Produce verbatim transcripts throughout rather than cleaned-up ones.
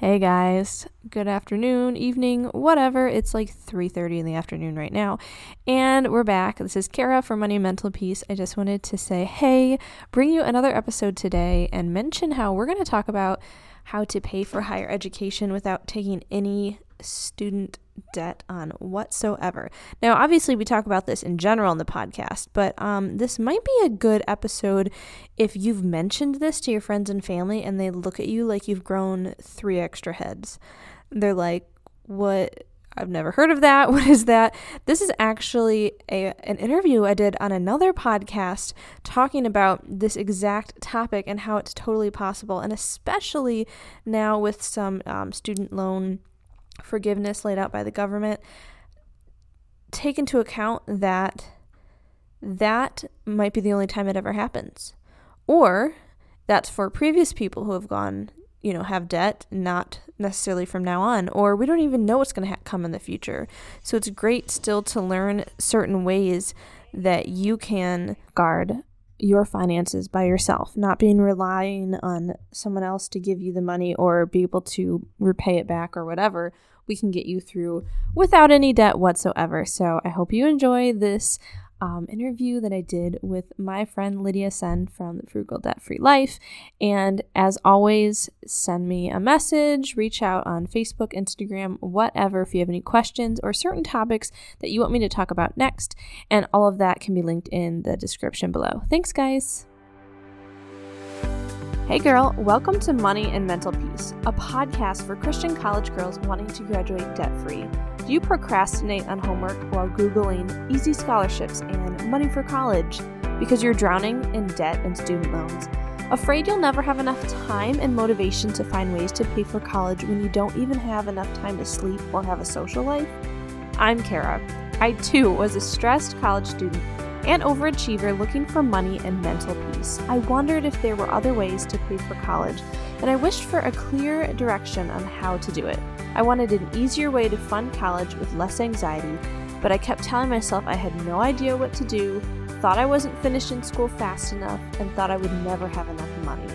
Hey guys, good afternoon, evening, whatever. It's like three thirty in the afternoon right now, and we're back. This is Kara from Money and Mental Peace. I just wanted to say, hey, bring you another episode today and mention how we're going to talk about how to pay for higher education without taking any student debt on whatsoever. Now, obviously, we talk about this in general in the podcast, but um, this might be a good episode if you've mentioned this to your friends and family and they look at you like you've grown three extra heads. They're like, what? I've never heard of that. What is that? This is actually a, an interview I did on another podcast talking about this exact topic and how it's totally possible, and especially now with some um, student loan forgiveness laid out by the government, take into account that that might be the only time it ever happens. Or that's for previous people who have gone, you know, have debt, not necessarily from now on, or we don't even know what's going to ha- come in the future. So it's great still to learn certain ways that you can guard your finances by yourself, not being relying on someone else to give you the money or be able to repay it back or whatever. We can get you through without any debt whatsoever. So I hope you enjoy this um, interview that I did with my friend Lydia Sen from the Frugal Debt-Free Life. And as always, send me a message, reach out on Facebook, Instagram, whatever, if you have any questions or certain topics that you want me to talk about next. And all of that can be linked in the description below. Thanks, guys. Hey girl, welcome to Money and Mental Peace, a podcast for Christian college girls wanting to graduate debt-free. Do you procrastinate on homework while Googling easy scholarships and money for college because you're drowning in debt and student loans? Afraid you'll never have enough time and motivation to find ways to pay for college when you don't even have enough time to sleep or have a social life? I'm Kara. I too was a stressed college student and overachiever looking for money and mental peace. I wondered if there were other ways to pay for college, and I wished for a clear direction on how to do it. I wanted an easier way to fund college with less anxiety, but I kept telling myself I had no idea what to do, thought I wasn't finishing school fast enough, and thought I would never have enough money.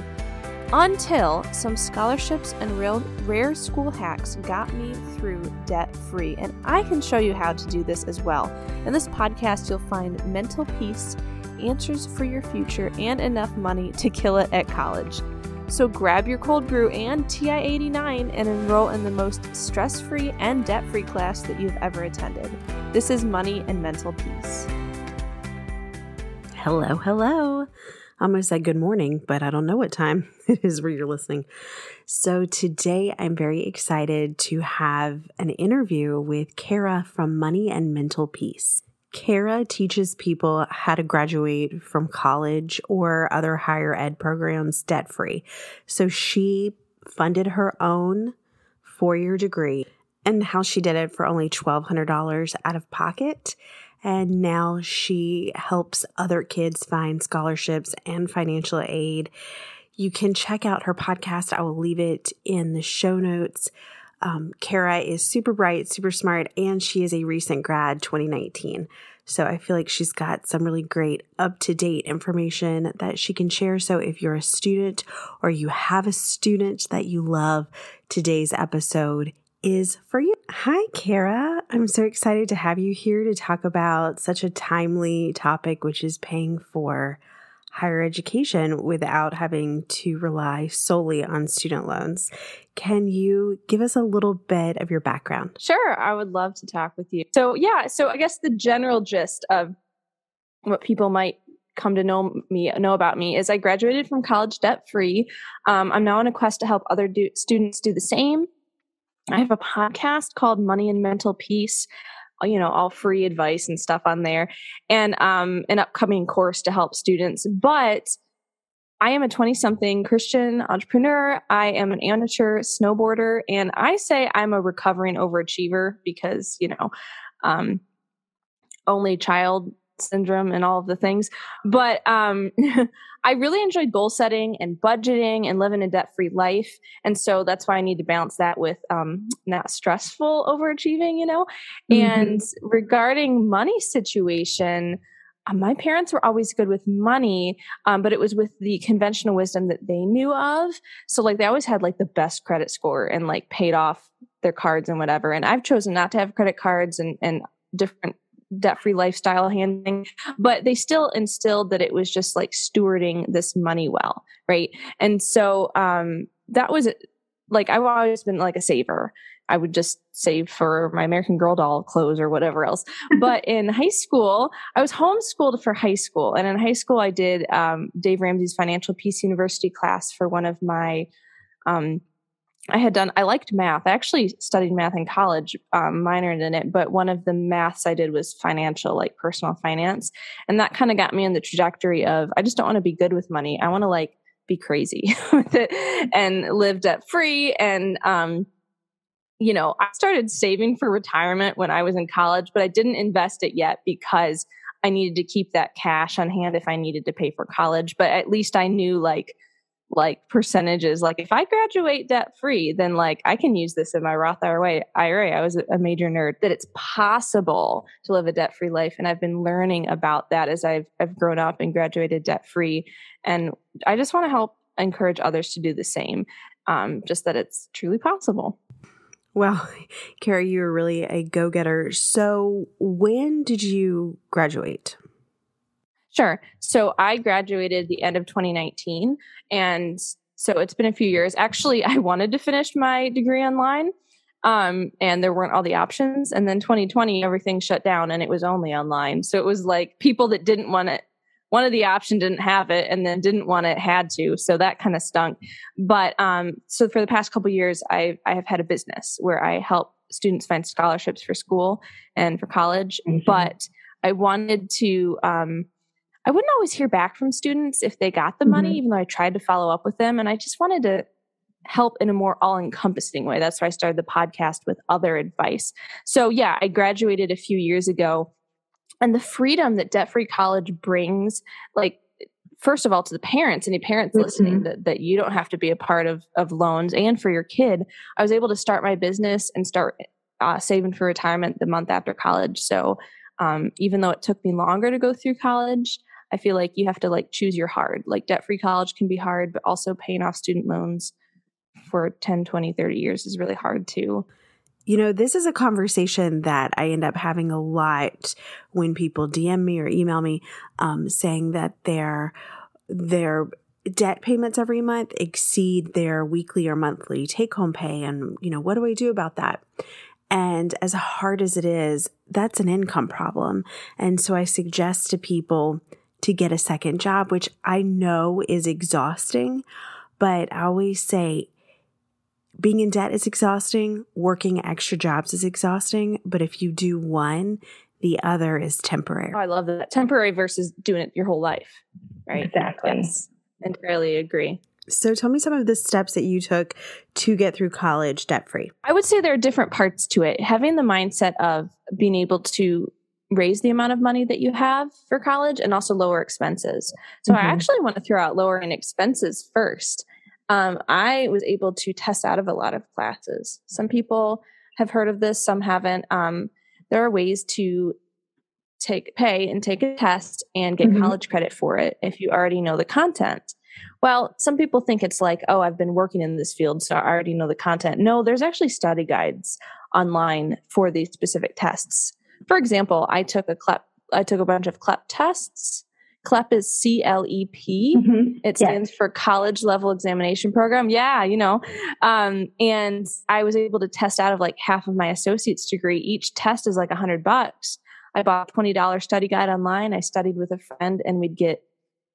Until some scholarships and real, rare school hacks got me through debt-free, and I can show you how to do this as well. In this podcast, you'll find mental peace, answers for your future, and enough money to kill it at college. So grab your cold brew and T I eighty-nine and enroll in the most stress-free and debt-free class that you've ever attended. This is Money and Mental Peace. Hello, hello. I'm going to say good morning, but I don't know what time it is where you're listening. So today I'm very excited to have an interview with Kara from Money and Mental Peace. Kara teaches people how to graduate from college or other higher ed programs debt-free. So she funded her own four-year degree and how she did it for only twelve hundred dollars out of pocket. And now she helps other kids find scholarships and financial aid. You can check out her podcast. I will leave it in the show notes. Um, Kara is super bright, super smart, and she is a recent grad, twenty nineteen. So I feel like she's got some really great up-to-date information that she can share. So if you're a student or you have a student that you love, today's episode is for you. Hi, Kara. I'm so excited to have you here to talk about such a timely topic, which is paying for higher education without having to rely solely on student loans. Can you give us a little bit of your background? Sure. I would love to talk with you. So yeah, so I guess the general gist of what people might come to know me, know about me is I graduated from college debt-free. Um, I'm now on a quest to help other do- students do the same. I have a podcast called Money and Mental Peace, you know, all free advice and stuff on there, and um, an upcoming course to help students. But I am a twenty-something Christian entrepreneur. I am an amateur snowboarder, and I say I'm a recovering overachiever because, you know, um, only child syndrome and all of the things. But um, I really enjoy goal setting and budgeting and living a debt-free life. And so that's why I need to balance that with um, not stressful overachieving, you know. Mm-hmm. And regarding money situation, my parents were always good with money, um, but it was with the conventional wisdom that they knew of. So like they always had like the best credit score and like paid off their cards and whatever. And I've chosen not to have credit cards and, and different debt-free lifestyle handling, but they still instilled that it was just like stewarding this money well. Right. And so, um, that was like, I've always been like a saver. I would just save for my American Girl doll clothes or whatever else. But in high school, I was homeschooled for high school. And in high school, I did, um, Dave Ramsey's Financial Peace University class for one of my, um, I had done, I liked math. I actually studied math in college, um, minored in it, but one of the maths I did was financial, like personal finance. And that kind of got me on the trajectory of, I just don't want to be good with money. I want to like be crazy with it and live debt free. And, um, you know, I started saving for retirement when I was in college, but I didn't invest it yet because I needed to keep that cash on hand if I needed to pay for college. But at least I knew like, like percentages, like if I graduate debt free, then like I can use this in my Roth I R A. I was a major nerd, that it's possible to live a debt free life. And I've been learning about that as I've, I've grown up and graduated debt free. And I just want to help encourage others to do the same. Um, just that it's truly possible. Wow. Kara, you were really a go-getter. So when did you graduate? Sure. So I graduated the end of twenty nineteen. And so it's been a few years. Actually, I wanted to finish my degree online. Um, and there weren't all the options. And then twenty twenty, everything shut down and it was only online. So it was like people that didn't want it, wanted the option, didn't have it, and then didn't want it, had to. So that kind of stunk. But, um, so for the past couple of years, I, I have had a business where I help students find scholarships for school and for college. Mm-hmm. But I wanted to, um, I wouldn't always hear back from students if they got the money, mm-hmm. even though I tried to follow up with them. And I just wanted to help in a more all-encompassing way. That's why I started the podcast with other advice. So yeah, I graduated a few years ago. And the freedom that debt-free college brings, like, first of all, to the parents, any parents mm-hmm. listening, that, that you don't have to be a part of, of loans. And for your kid, I was able to start my business and start uh, saving for retirement the month after college. So um, even though it took me longer to go through college, I feel like you have to like choose your hard. Like debt-free college can be hard, but also paying off student loans for ten, twenty, thirty years is really hard too. You know, this is a conversation that I end up having a lot when people D M me or email me um, saying that their their debt payments every month exceed their weekly or monthly take-home pay. And, you know, what do I do about that? And as hard as it is, that's an income problem. And so I suggest to people to get a second job, which I know is exhausting, but I always say being in debt is exhausting, working extra jobs is exhausting, but if you do one, the other is temporary. Oh, I love that. Temporary versus doing it your whole life, right? Exactly. Yes, entirely agree. So tell me some of the steps that you took to get through college debt-free. I would say there are different parts to it. Having the mindset of being able to raise the amount of money that you have for college and also lower expenses. So mm-hmm. I actually want to throw out lowering expenses first. Um, I was able to test out of a lot of classes. Some people have heard of this, some haven't. Um, there are ways to take pay and take a test and get mm-hmm. college credit for it if you already know the content. Well, some people think it's like, oh, I've been working in this field, so I already know the content. No, there's actually study guides online for these specific tests. For example, I took a CLEP, I took a bunch of CLEP tests. CLEP is C L E P. Mm-hmm. It stands yeah. for College Level Examination Program. Yeah, you know. Um, and I was able to test out of like half of my associate's degree. Each test is like a hundred bucks. I bought a twenty dollars study guide online. I studied with a friend and we'd get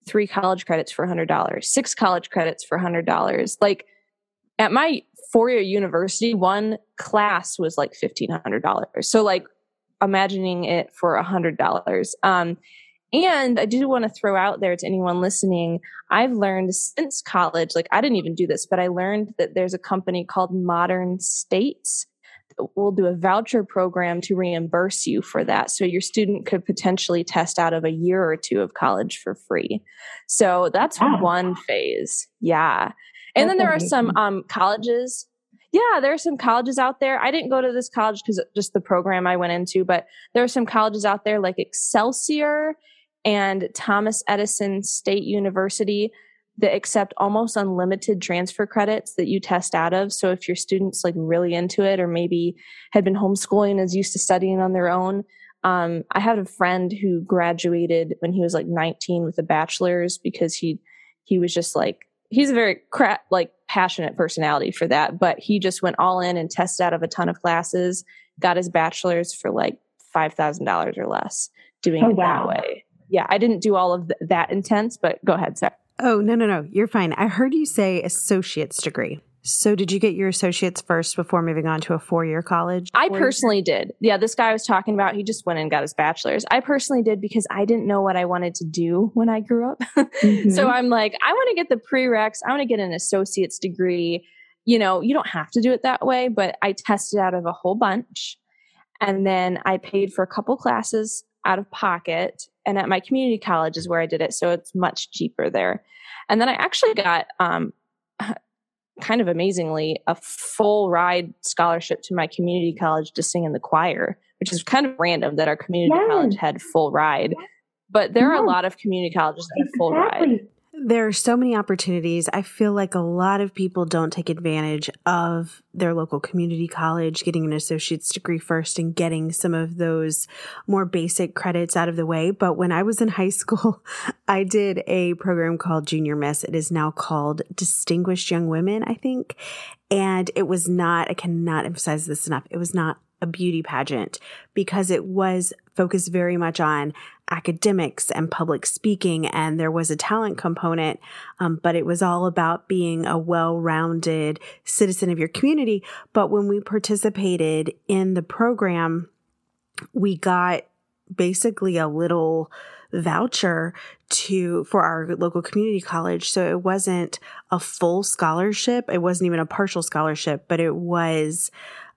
three college credits for a hundred dollars, six college credits for a hundred dollars. Like at my four-year university, one class was like fifteen hundred dollars. So like imagining it for a hundred dollars. Um, And I do want to throw out there to anyone listening, I've learned since college, like I didn't even do this, but I learned that there's a company called Modern States that will do a voucher program to reimburse you for that. So your student could potentially test out of a year or two of college for free. So that's wow. one phase. Yeah. And that's then there amazing. Are some um, colleges. Yeah, there are some colleges out there. I didn't go to this college because just the program I went into, but there are some colleges out there like Excelsior and Thomas Edison State University that accept almost unlimited transfer credits that you test out of. So if your student's like really into it, or maybe had been homeschooling and is used to studying on their own. Um, I had a friend who graduated when he was like nineteen with a bachelor's because he, he was just like, he's a very crap, like passionate personality for that, but he just went all in and tested out of a ton of classes, got his bachelor's for like five thousand dollars or less doing oh, it wow. that way. Yeah. I didn't do all of th- that intense, but go ahead, Sarah. Oh, no, no, no. You're fine. I heard you say associate's degree. So did you get your associates first before moving on to a four-year college? I personally did. Yeah, this guy I was talking about, he just went and got his bachelor's. I personally did because I didn't know what I wanted to do when I grew up. Mm-hmm. So I'm like, I want to get the prereqs. I want to get an associate's degree. You know, you don't have to do it that way, but I tested out of a whole bunch. And then I paid for a couple classes out of pocket. And at my community college is where I did it. So it's much cheaper there. And then I actually got... um kind of amazingly, a full ride scholarship to my community college to sing in the choir, which is kind of random that our community yes. college had full ride. But there yes. are a lot of community colleges that have full exactly. ride. There are so many opportunities. I feel like a lot of people don't take advantage of their local community college, getting an associate's degree first and getting some of those more basic credits out of the way. But when I was in high school, I did a program called Junior Miss. It is now called Distinguished Young Women, I think. And it was not, I cannot emphasize this enough, it was not a beauty pageant because it was focused very much on academics and public speaking, and there was a talent component, um, but it was all about being a well-rounded citizen of your community. But when we participated in the program, we got basically a little voucher to for our local community college. So it wasn't a full scholarship. It wasn't even a partial scholarship, but it was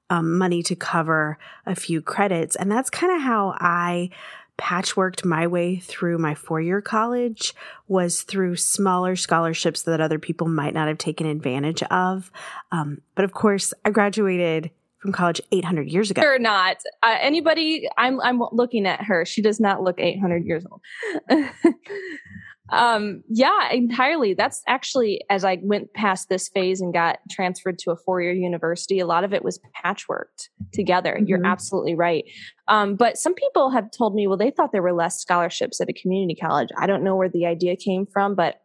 Um, money to cover a few credits. And that's kind of how I patchworked my way through my four-year college, was through smaller scholarships that other people might not have taken advantage of. Um, but of course, I graduated from college eight hundred years ago. Sure not. Uh, anybody, I'm, I'm looking at her. She does not look eight hundred years old. Um, yeah, entirely. That's actually, as I went past this phase and got transferred to a four-year university, a lot of it was patchworked together. Mm-hmm. You're absolutely right. Um, but some people have told me, well, they thought there were less scholarships at a community college. I don't know where the idea came from, but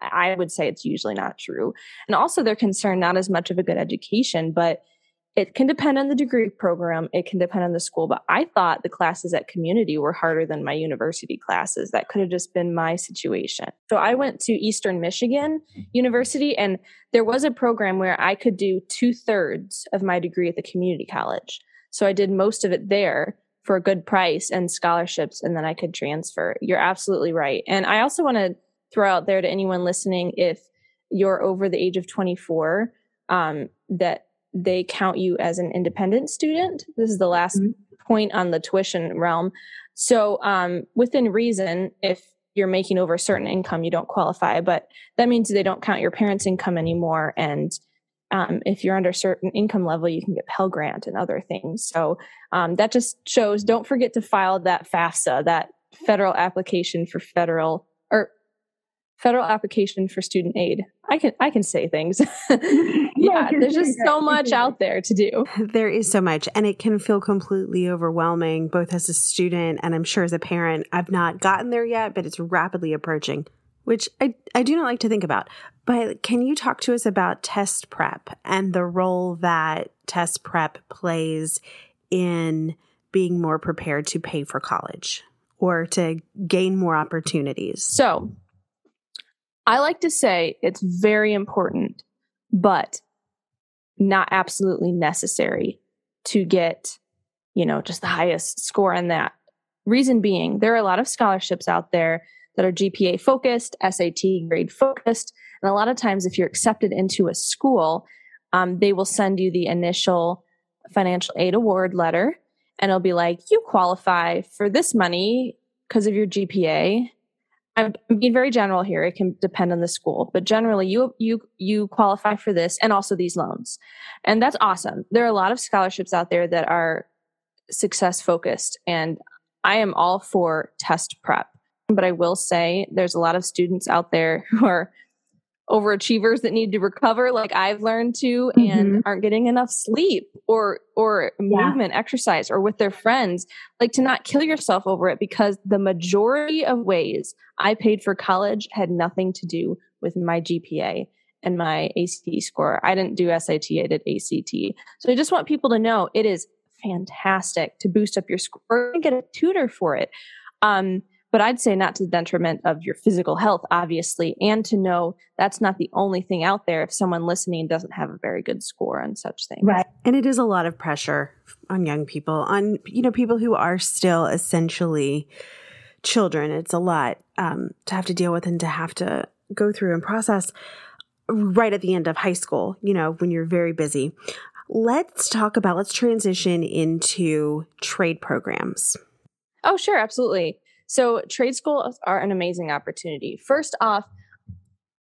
I would say it's usually not true. And also they're concerned not as much of a good education, but it can depend on the degree program. It can depend on the school. But I thought the classes at community were harder than my university classes. That could have just been my situation. So I went to Eastern Michigan University, and there was a program where I could do two-thirds of my degree at the community college. So I did most of it there for a good price and scholarships, and then I could transfer. You're absolutely right. And I also want to throw out there to anyone listening, if you're over the age of twenty-four, um, that they count you as an independent student. This is the last mm-hmm. point on the tuition realm. So um, within reason, if you're making over a certain income, you don't qualify, but that means they don't count your parents' income anymore. And um, if you're under a certain income level, you can get Pell Grant and other things. So um, that just shows, don't forget to file that FAFSA, that federal application for federal or federal application for student aid. I can I can say things. Yeah, there's just so much out there to do. There is so much, and it can feel completely overwhelming, both as a student and I'm sure as a parent. I've not gotten there yet, but it's rapidly approaching, which I, I do not like to think about. But can you talk to us about test prep and the role that test prep plays in being more prepared to pay for college or to gain more opportunities? So I like to say it's very important, but not absolutely necessary to get, you know, just the highest score on that. Reason being, there are a lot of scholarships out there that are G P A focused, S A T grade focused. And a lot of times if you're accepted into a school, um, they will send you the initial financial aid award letter, and it'll be like, you qualify for this money because of your G P A. I'm being very general here. It can depend on the school, but generally you, you, you qualify for this and also these loans. And that's awesome. There are a lot of scholarships out there that are success focused, and I am all for test prep. But I will say there's a lot of students out there who are overachievers that need to recover, like I've learned to, mm-hmm. and aren't getting enough sleep or or yeah. movement, exercise, or with their friends. Like, to not kill yourself over it, because the majority of ways I paid for college had nothing to do with my G P A and my A C T score. I didn't do S A T, I did A C T. So I just want people to know it is fantastic to boost up your score and get a tutor for it. Um, But I'd say not to the detriment of your physical health, obviously, and to know that's not the only thing out there if someone listening doesn't have a very good score on such things. Right. And it is a lot of pressure on young people, on, you know, people who are still essentially children. It's a lot um, to have to deal with and to have to go through and process right at the end of high school, you know, when you're very busy. Let's talk about, let's transition into trade programs. Oh, sure. Absolutely. So trade schools are an amazing opportunity. First off,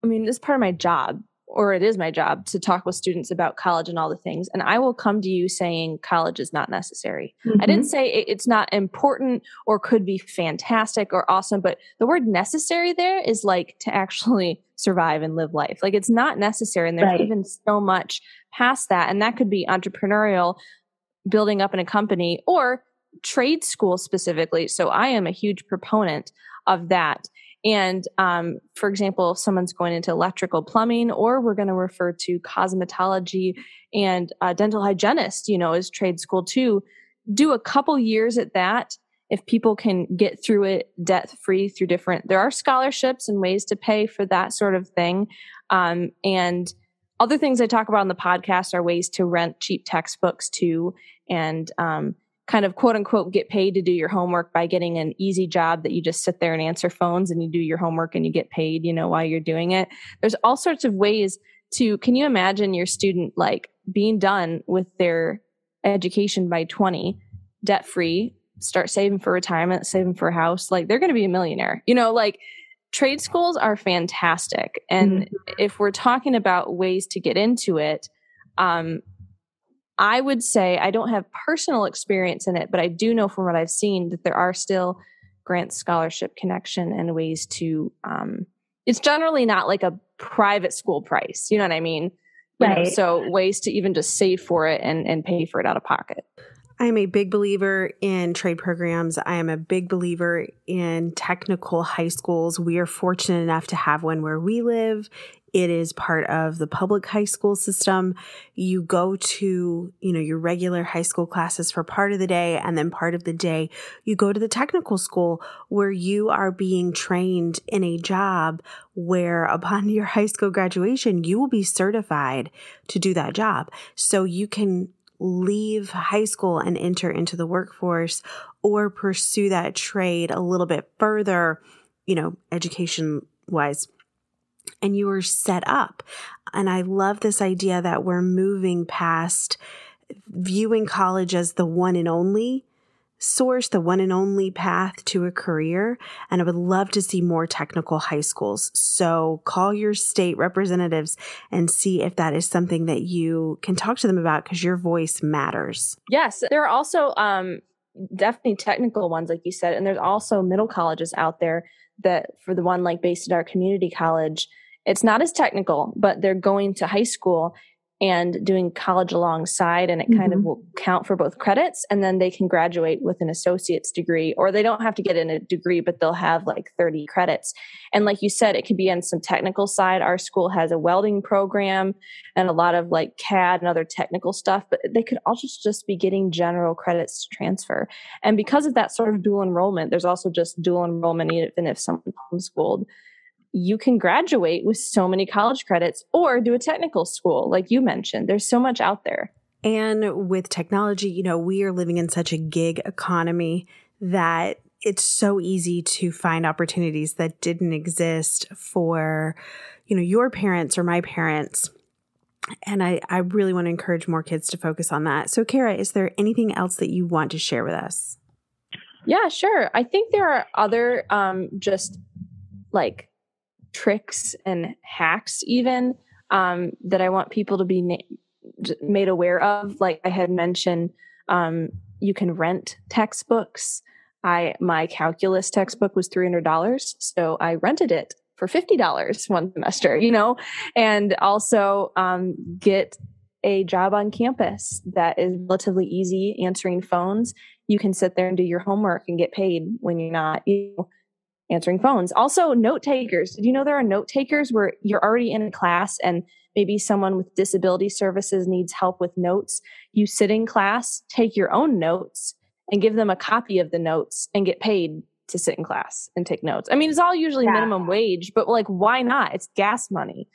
I mean, this is part of my job, or it is my job, to talk with students about college and all the things. And I will come to you saying college is not necessary. Mm-hmm. I didn't say it's not important or could be fantastic or awesome, but the word necessary there is like to actually survive and live life. Like, it's not necessary. And there's right. even so much past that. And that could be entrepreneurial, building up in a company, or trade school specifically. So I am a huge proponent of that. And um, for example, if someone's going into electrical plumbing, or we're going to refer to cosmetology and uh, dental hygienist, you know, is trade school too. Do a couple years at that. If people can get through it debt-free through different, there are scholarships and ways to pay for that sort of thing. Um, and other things I talk about on the podcast are ways to rent cheap textbooks too. And, um, kind of quote unquote get paid to do your homework by getting an easy job that you just sit there and answer phones and you do your homework and you get paid, you know, while you're doing it. There's all sorts of ways to, can you imagine your student like being done with their education by twenty, debt free, start saving for retirement, saving for a house, like they're going to be a millionaire. You know, like trade schools are fantastic. And mm-hmm. if we're talking about ways to get into it, um, I would say I don't have personal experience in it, but I do know from what I've seen that there are still grant scholarship connection and ways to, um, it's generally not like a private school price. You know what I mean? Right. You know, so ways to even just save for it and, and pay for it out of pocket. I'm a big believer in trade programs. I am a big believer in technical high schools. We are fortunate enough to have one where we live. It is part of the public high school system. You go to, you know, your regular high school classes for part of the day, and then part of the day you go to the technical school where you are being trained in a job where upon your high school graduation, you will be certified to do that job. So you can leave high school and enter into the workforce or pursue that trade a little bit further, you know, education wise, and you are set up. And I love this idea that we're moving past viewing college as the one and only source, the one and only path to a career. And I would love to see more technical high schools. So call your state representatives and see if that is something that you can talk to them about, because your voice matters. Yes. There are also um, definitely technical ones, like you said, and there's also middle colleges out there that for the one like based at our community college, it's not as technical, but they're going to high school and doing college alongside, and it kind mm-hmm. of will count for both credits, and then they can graduate with an associate's degree, or they don't have to get in a degree, but they'll have like thirty credits. And like you said, it could be on some technical side. Our school has a welding program and a lot of like C A D and other technical stuff, but they could also just be getting general credits to transfer. And because of that sort of dual enrollment, there's also just dual enrollment, even if someone homeschooled, you can graduate with so many college credits or do a technical school. Like you mentioned, there's so much out there. And with technology, you know, we are living in such a gig economy that it's so easy to find opportunities that didn't exist for, you know, your parents or my parents. And I, I really want to encourage more kids to focus on that. So Kara, is there anything else that you want to share with us? Yeah, sure. I think there are other um, just like tricks and hacks even um, that I want people to be na- made aware of. Like I had mentioned, um, you can rent textbooks. I my calculus textbook was three hundred dollars, so I rented it for fifty dollars one semester, you know, and also um, get a job on campus that is relatively easy, answering phones. You can sit there and do your homework and get paid when you're not, you know, answering phones. Also, note takers. Did you know there are note takers where you're already in a class and maybe someone with disability services needs help with notes? You sit in class, take your own notes, and give them a copy of the notes and get paid to sit in class and take notes. I mean, it's all usually yeah. minimum wage, but like, why not? It's gas money.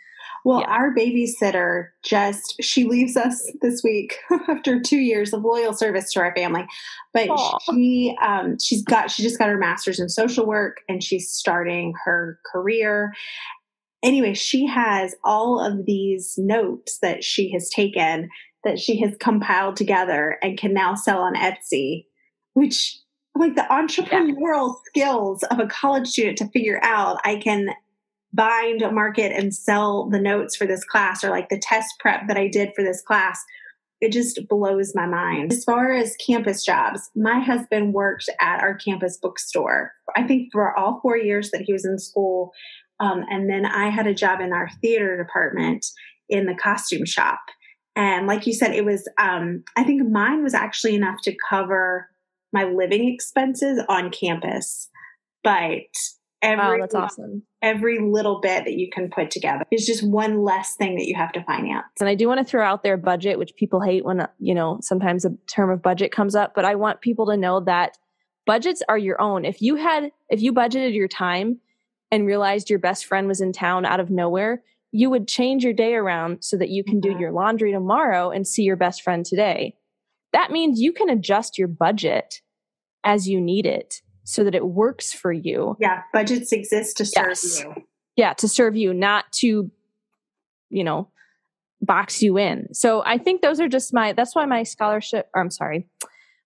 Well, yeah. our babysitter just, she leaves us this week after two years of loyal service to our family, but Aww. she, um, she's got, she just got her master's in social work and she's starting her career. Anyway, she has all of these notes that she has taken that she has compiled together and can now sell on Etsy, which like the entrepreneurial yeah. skills of a college student to figure out, I can bind, market, and sell the notes for this class, or like the test prep that I did for this class. It just blows my mind. As far as campus jobs, my husband worked at our campus bookstore, I think for all four years that he was in school. Um, and then I had a job in our theater department in the costume shop. And like you said, it was, um, I think mine was actually enough to cover my living expenses on campus, but every, oh, that's awesome. every little bit that you can put together is just one less thing that you have to finance. And I do want to throw out there budget, which people hate when, you know, sometimes a term of budget comes up, but I want people to know that budgets are your own. If you had, if you budgeted your time and realized your best friend was in town out of nowhere, you would change your day around so that you can do your laundry tomorrow and see your best friend today. That means you can adjust your budget as you need it so that it works for you. Yeah. Budgets exist to serve yes. you. Yeah. To serve you, not to, you know, box you in. So I think those are just my, that's why my scholarship, or I'm sorry,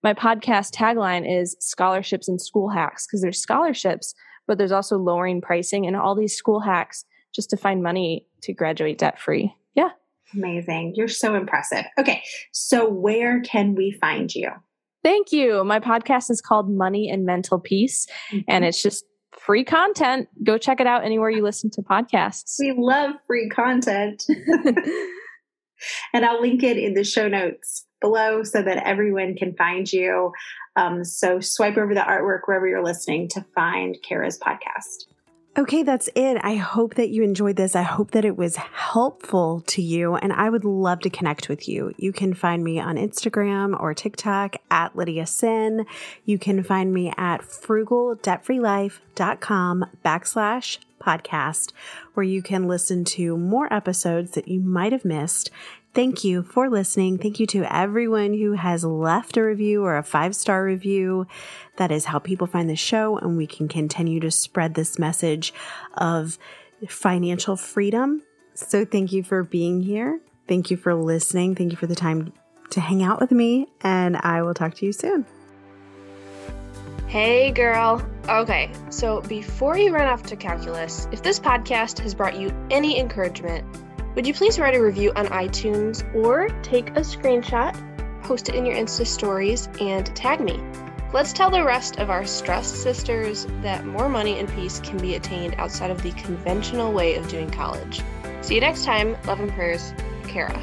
my podcast tagline is scholarships and school hacks, because there's scholarships, but there's also lowering pricing and all these school hacks just to find money to graduate debt-free. Yeah. Amazing. You're so impressive. Okay. So where can we find you? Thank you. My podcast is called Money and Mental Peace, mm-hmm. and it's just free content. Go check it out anywhere you listen to podcasts. We love free content. And I'll link it in the show notes below so that everyone can find you. Um, so swipe over the artwork wherever you're listening to find Kara's podcast. Okay, that's it. I hope that you enjoyed this. I hope that it was helpful to you, and I would love to connect with you. You can find me on Instagram or TikTok at Lydia Sen. You can find me at frugal debt free life dot com backslash podcast, where you can listen to more episodes that you might have missed. Thank you for listening. Thank you to everyone who has left a review or a five-star review. That is how people find the show, and we can continue to spread this message of financial freedom. So thank you for being here. Thank you for listening. Thank you for the time to hang out with me, and I will talk to you soon. Hey, girl. Okay, so before you run off to calculus, if this podcast has brought you any encouragement, would you please write a review on iTunes or take a screenshot, post it in your Insta stories, and tag me? Let's tell the rest of our stressed sisters that more money and peace can be attained outside of the conventional way of doing college. See you next time. Love and prayers, Kara.